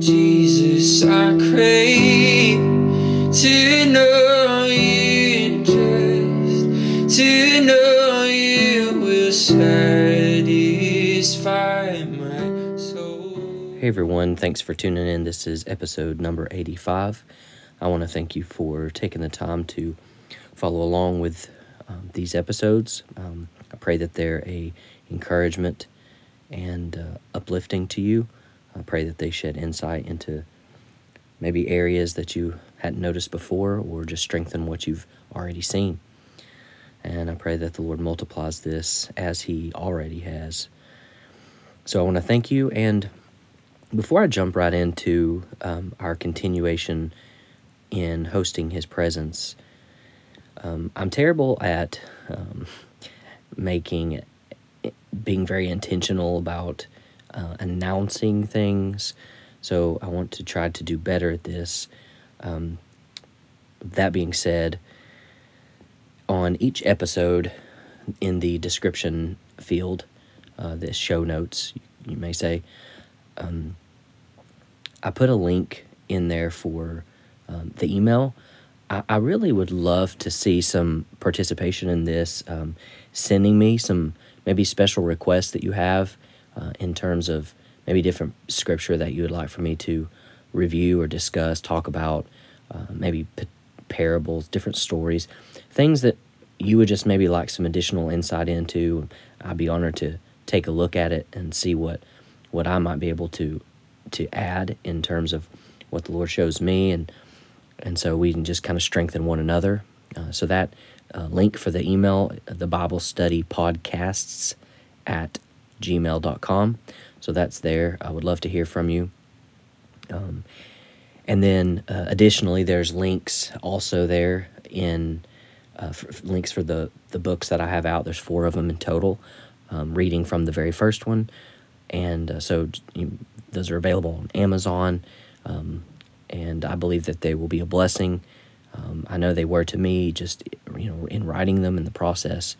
Jesus, I crave to know you, just to know you will satisfy my soul. Hey everyone, thanks for tuning in. This is episode number 85. I want to thank you for taking the time to follow along with these episodes. I pray that they're an encouragement and uplifting to you. I pray that they shed insight into maybe areas that you hadn't noticed before, or just strengthen what you've already seen. And I pray that the Lord multiplies this as He already has. So I want to thank you. And before I jump right into our continuation in hosting His presence, I'm terrible at being very intentional about announcing things, so I want to try to do better at this. That being said, on each episode, in the description field, the show notes, you may say, I put a link in there for the email. I really would love to see some participation in this, sending me some maybe special requests that you have in terms of maybe different scripture that you would like for me to review or discuss, talk about, maybe parables, different stories, things that you would just maybe like some additional insight into. I'd be honored to take a look at it and see what I might be able to add in terms of what the Lord shows me, and so we can just kind of strengthen one another. So that link for the email, The Bible Study Podcasts at gmail.com. So that's there. I would love to hear from you. And then additionally, there's links also there in links for the books that I have out. There's 4 of them in total, reading from the very first one. And so those are available on Amazon. And I believe that they will be a blessing. I know they were to me, just in writing them in the process.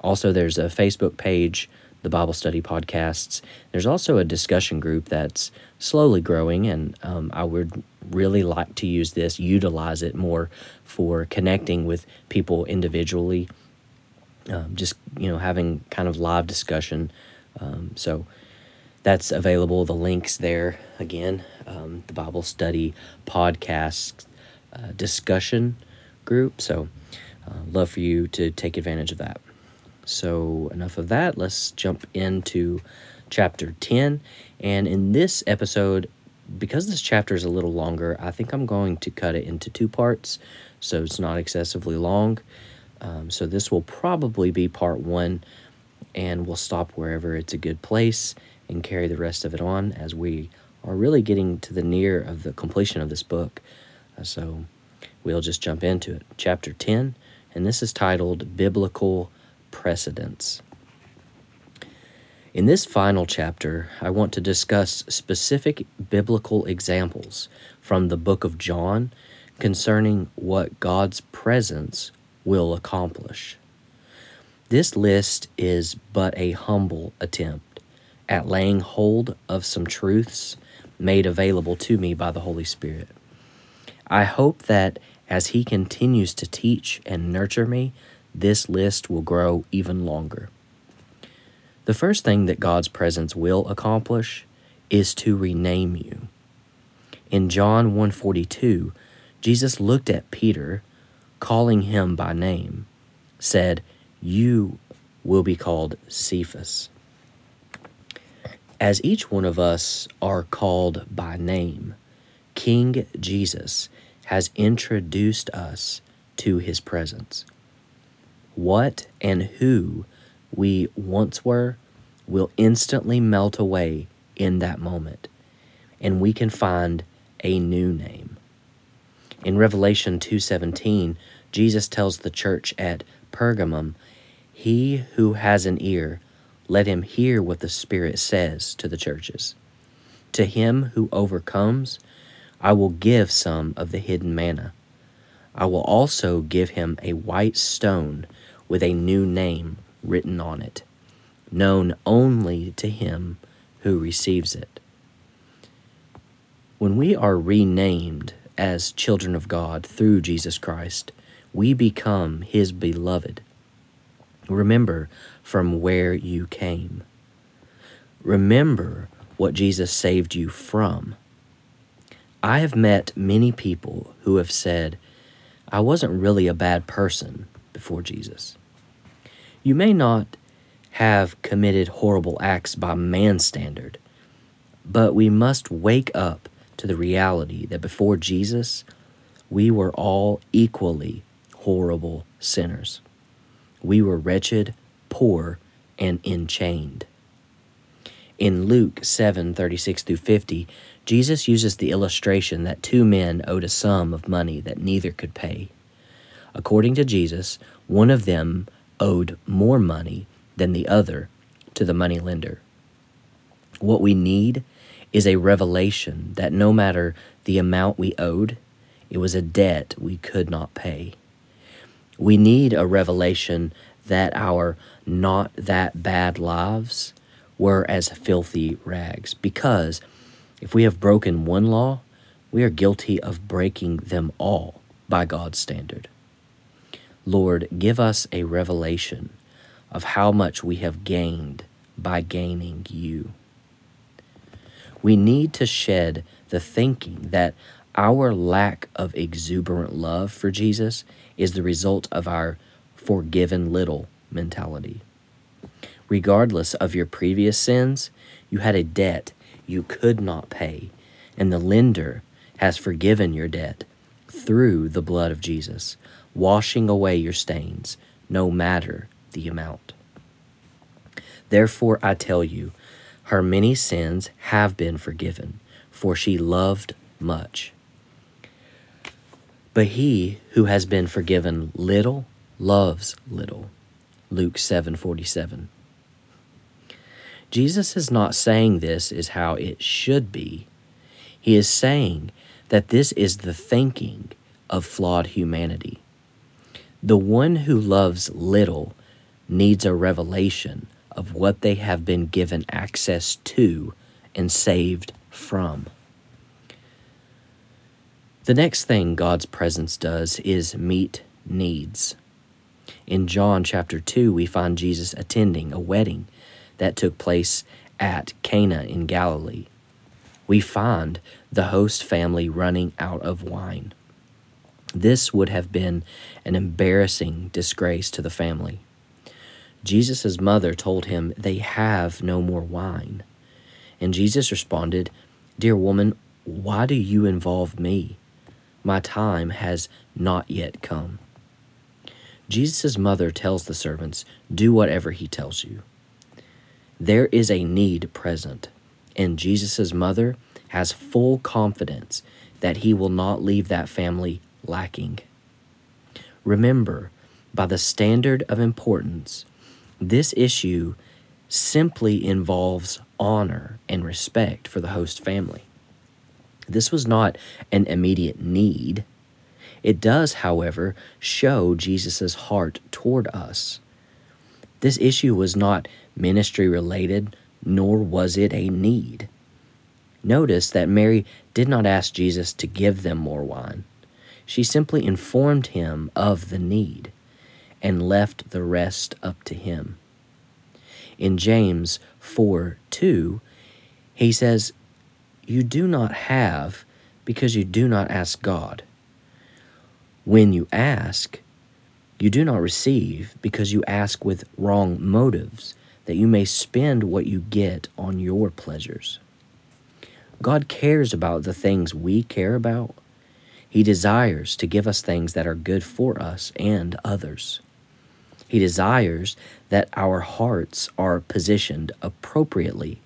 Also, there's a Facebook page, The Bible Study Podcasts. There's also a discussion group that's slowly growing, and I would really like to utilize it more for connecting with people individually, having kind of live discussion. So that's available. The link's there again, the Bible Study Podcast discussion group. So love for you to take advantage of that. So enough of that. Let's jump into chapter 10. And in this episode, because this chapter is a little longer, I think I'm going to cut it into 2 parts, so it's not excessively long. So this will probably be part 1, and we'll stop wherever it's a good place and carry the rest of it on, as we are really getting to the near of the completion of this book. So we'll just jump into it. Chapter 10, and this is titled Biblical Precedence. In this final chapter, I want to discuss specific biblical examples from the book of John concerning what God's presence will accomplish. This list is but a humble attempt at laying hold of some truths made available to me by the Holy Spirit. I hope that as He continues to teach and nurture me, this list will grow even longer. The first thing that God's presence will accomplish is to rename you. In John 1:42, Jesus looked at Peter, calling him by name, said, "You will be called Cephas." As each one of us are called by name, King Jesus has introduced us to His presence. What and who we once were will instantly melt away in that moment, and we can find a new name. In Revelation 2:17, Jesus tells the church at Pergamum, "He who has an ear, let him hear what the Spirit says to the churches. To him who overcomes, I will give some of the hidden manna. I will also give him a white stone with a new name written on it, known only to him who receives it." When we are renamed as children of God through Jesus Christ, we become His beloved. Remember from where you came. Remember what Jesus saved you from. I have met many people who have said, I wasn't really a bad person before Jesus. You may not have committed horrible acts by man's standard, but we must wake up to the reality that before Jesus, we were all equally horrible sinners. We were wretched, poor, and enchained. In Luke 7:36-50, Jesus uses the illustration that two men owed a sum of money that neither could pay. According to Jesus, one of them owed more money than the other to the moneylender. What we need is a revelation that no matter the amount we owed, it was a debt we could not pay. We need a revelation that our not that bad lives were as filthy rags, because if we have broken one law, we are guilty of breaking them all by God's standard. Lord, give us a revelation of how much we have gained by gaining You. We need to shed the thinking that our lack of exuberant love for Jesus is the result of our forgiven little mentality. Regardless of your previous sins, you had a debt you could not pay, and the lender has forgiven your debt through the blood of Jesus, washing away your stains, no matter the amount. Therefore, I tell you, her many sins have been forgiven, for she loved much. But he who has been forgiven little loves little. Luke 7:47. Jesus is not saying this is how it should be. He is saying that this is the thinking of flawed humanity. The one who loves little needs a revelation of what they have been given access to and saved from. The next thing God's presence does is meet needs. In John chapter 2, we find Jesus attending a wedding that took place at Cana in Galilee. We find the host family running out of wine. This would have been an embarrassing disgrace to the family. Jesus' mother told him, "They have no more wine." And Jesus responded, "Dear woman, why do you involve me? My time has not yet come." Jesus' mother tells the servants, "Do whatever he tells you." There is a need present, and Jesus' mother has full confidence that he will not leave that family lacking. Remember, by the standard of importance, this issue simply involves honor and respect for the host family. This was not an immediate need. It does, however, show Jesus' heart toward us. This issue was not ministry-related, nor was it a need. Notice that Mary did not ask Jesus to give them more wine. She simply informed him of the need and left the rest up to him. In James 4:2, he says, "You do not have because you do not ask God. When you ask, you do not receive because you ask with wrong motives, that you may spend what you get on your pleasures." God cares about the things we care about. He desires to give us things that are good for us and others. He desires that our hearts are positioned appropriately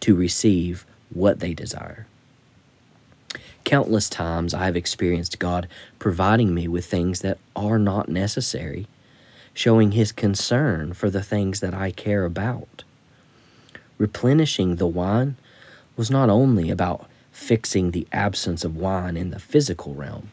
to receive what they desire. Countless times I have experienced God providing me with things that are not necessary, showing His concern for the things that I care about. Replenishing the wine was not only about fixing the absence of wine in the physical realm.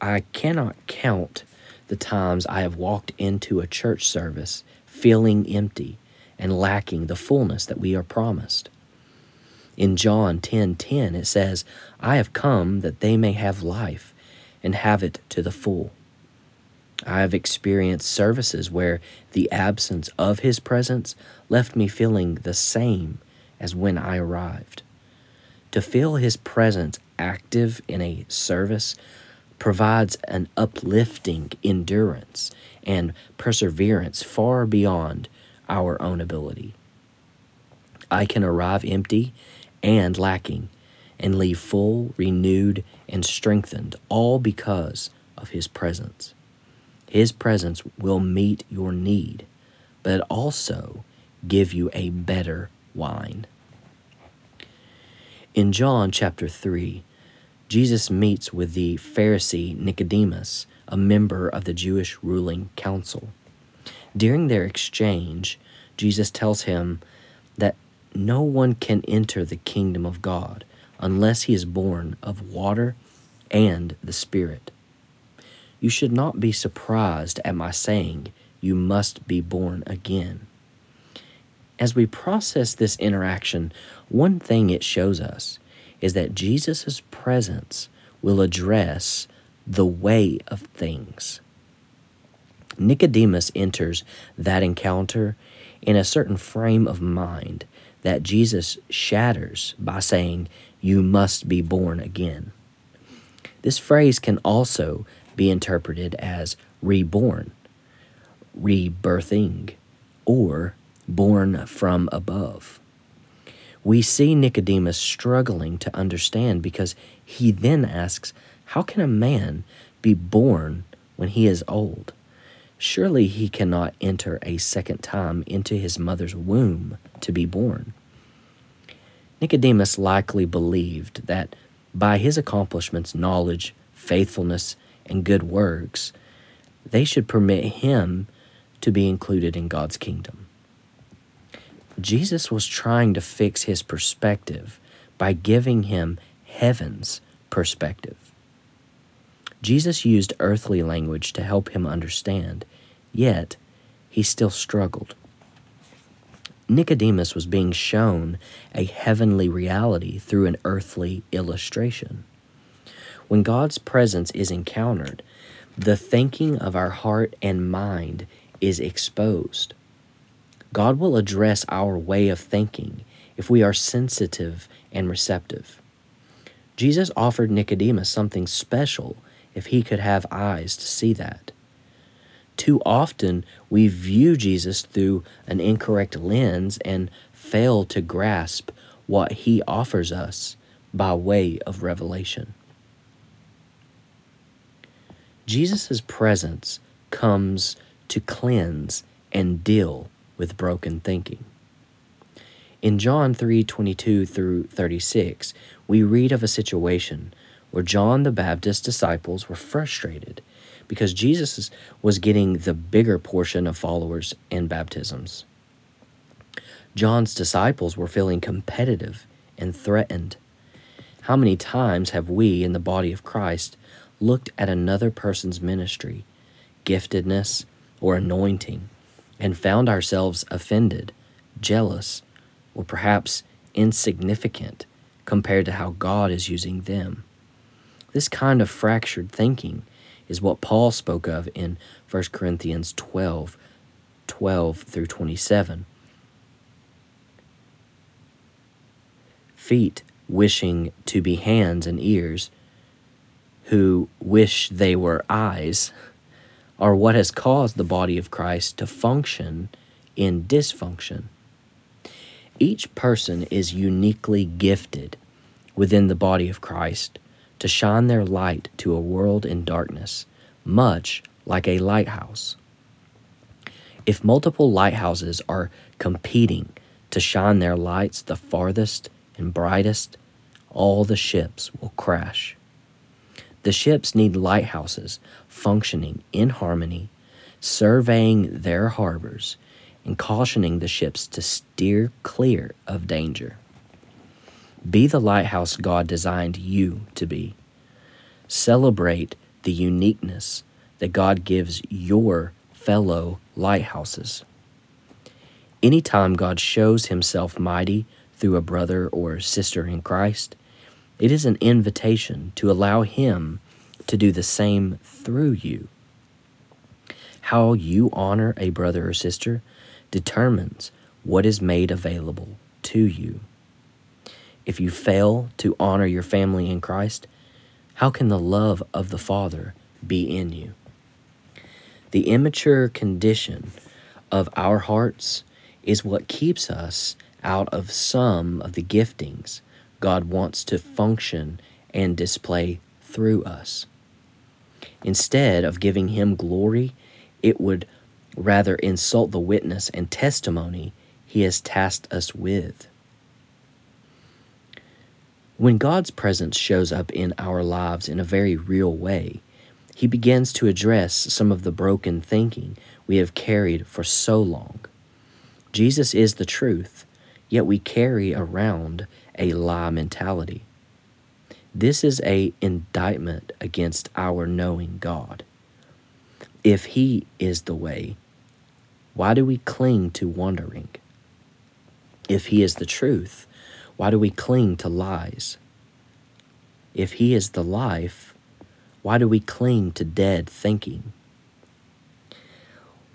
I cannot count the times I have walked into a church service feeling empty and lacking the fullness that we are promised. In John 10:10, it says, "I have come that they may have life and have it to the full." I have experienced services where the absence of His presence left me feeling the same as when I arrived. To feel His presence active in a service provides an uplifting endurance and perseverance far beyond our own ability. I can arrive empty and lacking and leave full, renewed, and strengthened, all because of His presence. His presence will meet your need, but also give you a better wine. In John chapter 3, Jesus meets with the Pharisee Nicodemus, a member of the Jewish ruling council. During their exchange, Jesus tells him that no one can enter the kingdom of God unless he is born of water and the Spirit. You should not be surprised at my saying, you must be born again. As we process this interaction, one thing it shows us is that Jesus' presence will address the way of things. Nicodemus enters that encounter in a certain frame of mind that Jesus shatters by saying, "You must be born again." This phrase can also be interpreted as reborn, rebirthing, or born from above. We see Nicodemus struggling to understand because he then asks, how can a man be born when he is old? Surely he cannot enter a second time into his mother's womb to be born. Nicodemus likely believed that by his accomplishments, knowledge, faithfulness, and good works, they should permit him to be included in God's kingdom. Jesus was trying to fix his perspective by giving him heaven's perspective. Jesus used earthly language to help him understand, yet he still struggled. Nicodemus was being shown a heavenly reality through an earthly illustration. When God's presence is encountered, the thinking of our heart and mind is exposed. God will address our way of thinking if we are sensitive and receptive. Jesus offered Nicodemus something special if he could have eyes to see that. Too often, we view Jesus through an incorrect lens and fail to grasp what He offers us by way of revelation. Jesus' presence comes to cleanse and deal with broken thinking. In John 3:22 through 36, we read of a situation where John the Baptist's disciples were frustrated because Jesus was getting the bigger portion of followers and baptisms. John's disciples were feeling competitive and threatened. How many times have we in the body of Christ looked at another person's ministry, giftedness, or anointing, and found ourselves offended, jealous, or perhaps insignificant compared to how God is using them? This kind of fractured thinking is what Paul spoke of in 1 Corinthians 12:12 through 27. Feet wishing to be hands and ears, who wish they were eyes, are what has caused the body of Christ to function in dysfunction. Each person is uniquely gifted within the body of Christ to shine their light to a world in darkness, much like a lighthouse. If multiple lighthouses are competing to shine their lights the farthest and brightest, all the ships will crash. The ships need lighthouses functioning in harmony, surveying their harbors, and cautioning the ships to steer clear of danger. Be the lighthouse God designed you to be. Celebrate the uniqueness that God gives your fellow lighthouses. Anytime God shows Himself mighty through a brother or sister in Christ, it is an invitation to allow Him to do the same through you. How you honor a brother or sister determines what is made available to you. If you fail to honor your family in Christ, how can the love of the Father be in you? The immature condition of our hearts is what keeps us out of some of the giftings God wants to function and display through us. Instead of giving Him glory, it would rather insult the witness and testimony He has tasked us with. When God's presence shows up in our lives in a very real way, He begins to address some of the broken thinking we have carried for so long. Jesus is the truth, yet we carry around a lie mentality. This is an indictment against our knowing God. If He is the way, why do we cling to wandering? If He is the truth, why do we cling to lies? If He is the life, why do we cling to dead thinking?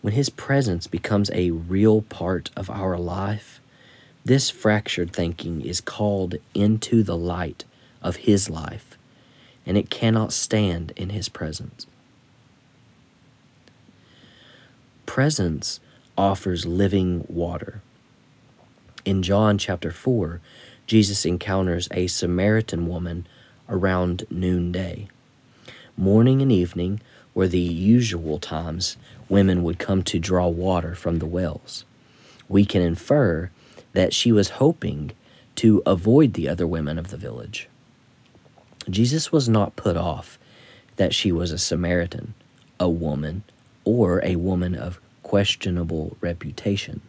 When His presence becomes a real part of our life, this fractured thinking is called into the light of His life, and it cannot stand in His presence. Presence offers living water. In John chapter 4, Jesus encounters a Samaritan woman around noonday. Morning and evening were the usual times women would come to draw water from the wells. We can infer that she was hoping to avoid the other women of the village. Jesus was not put off that she was a Samaritan, a woman, or a woman of questionable reputation.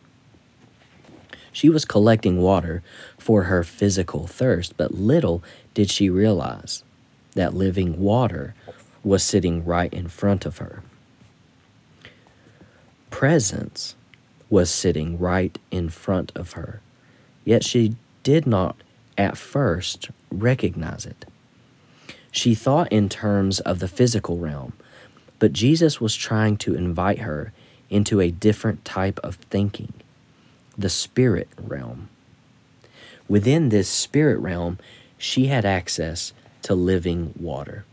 She was collecting water for her physical thirst, but little did she realize that living water was sitting right in front of her. Presence was sitting right in front of her, yet she did not at first recognize it. She thought in terms of the physical realm, but Jesus was trying to invite her into a different type of thinking, the spirit realm. Within this spirit realm, she had access to living water.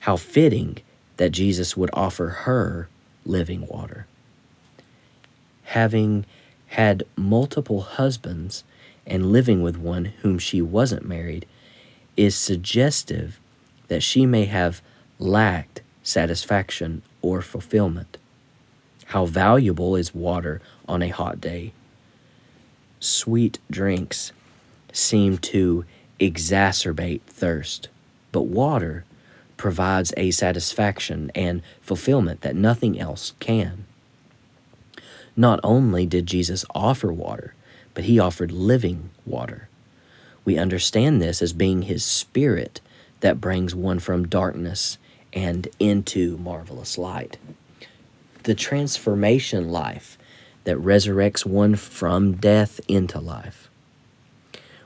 How fitting that Jesus would offer her living water. Having had multiple husbands and living with one whom she wasn't married is suggestive that she may have lacked satisfaction or fulfillment. How valuable is water on a hot day? Sweet drinks seem to exacerbate thirst, but water provides a satisfaction and fulfillment that nothing else can. Not only did Jesus offer water, but He offered living water. We understand this as being His Spirit that brings one from darkness and into marvelous light. The transformation life that resurrects one from death into life.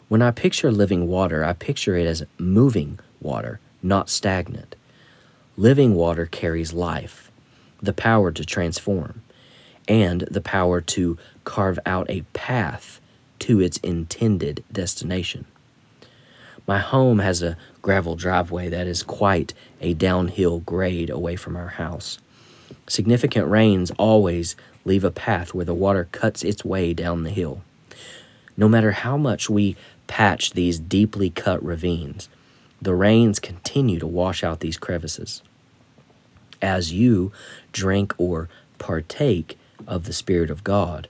When I picture living water, I picture it as moving water, not stagnant. Living water carries life, the power to transform, and the power to carve out a path to its intended destination. My home has a gravel driveway that is quite a downhill grade away from our house. Significant rains always leave a path where the water cuts its way down the hill. No matter how much we patch these deeply cut ravines, the rains continue to wash out these crevices. As you drink or partake of the Spirit of God,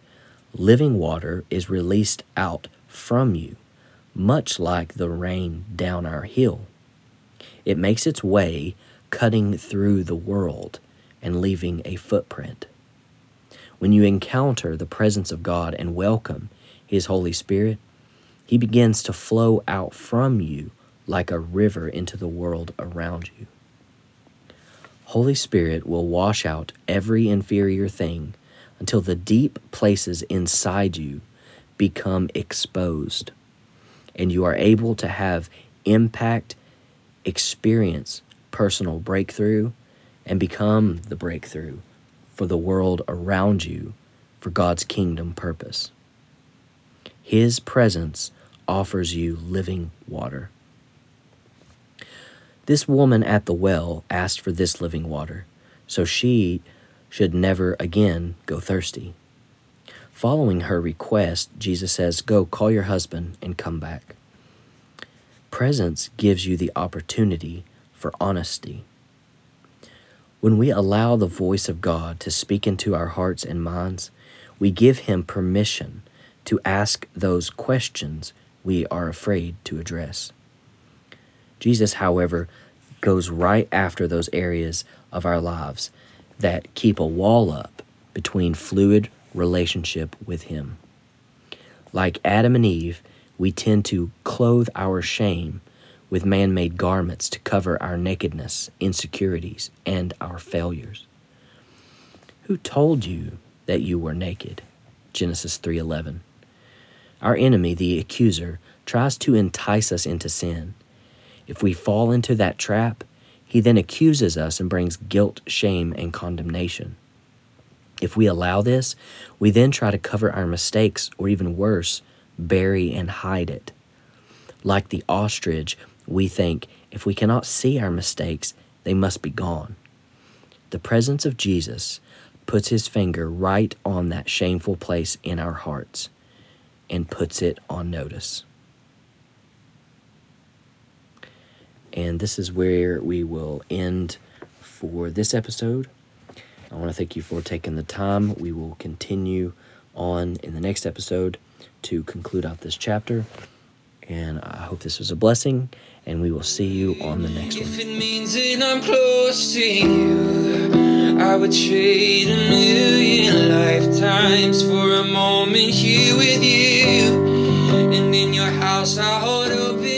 living water is released out from you, much like the rain down our hill. It makes its way, cutting through the world and leaving a footprint. When you encounter the presence of God and welcome His Holy Spirit, He begins to flow out from you like a river into the world around you. Holy Spirit will wash out every inferior thing until the deep places inside you become exposed, and you are able to have impact, experience, personal breakthrough, and become the breakthrough for the world around you for God's kingdom purpose. His presence offers you living water. This woman at the well asked for this living water, so she should never again go thirsty. Following her request, Jesus says, "Go, call your husband and come back." Presence gives you the opportunity for honesty. When we allow the voice of God to speak into our hearts and minds, we give Him permission to ask those questions we are afraid to address. Jesus, however, goes right after those areas of our lives that keep a wall up between fluid relationship with Him. Like Adam and Eve, we tend to clothe our shame with man-made garments to cover our nakedness, insecurities, and our failures. Who told you that you were naked? Genesis 3:11. Our enemy, the accuser, tries to entice us into sin. If we fall into that trap, he then accuses us and brings guilt, shame, and condemnation. If we allow this, we then try to cover our mistakes, or even worse, bury and hide it. Like the ostrich, we think, if we cannot see our mistakes, they must be gone. The presence of Jesus puts His finger right on that shameful place in our hearts and puts it on notice. And this is where we will end for this episode. I want to thank you for taking the time. We will continue on in the next episode to conclude out this chapter. And I hope this was a blessing, and we will see you on the next one. If it means that I'm close to you, I would trade a million lifetimes for a moment here with you. And in your house I would open.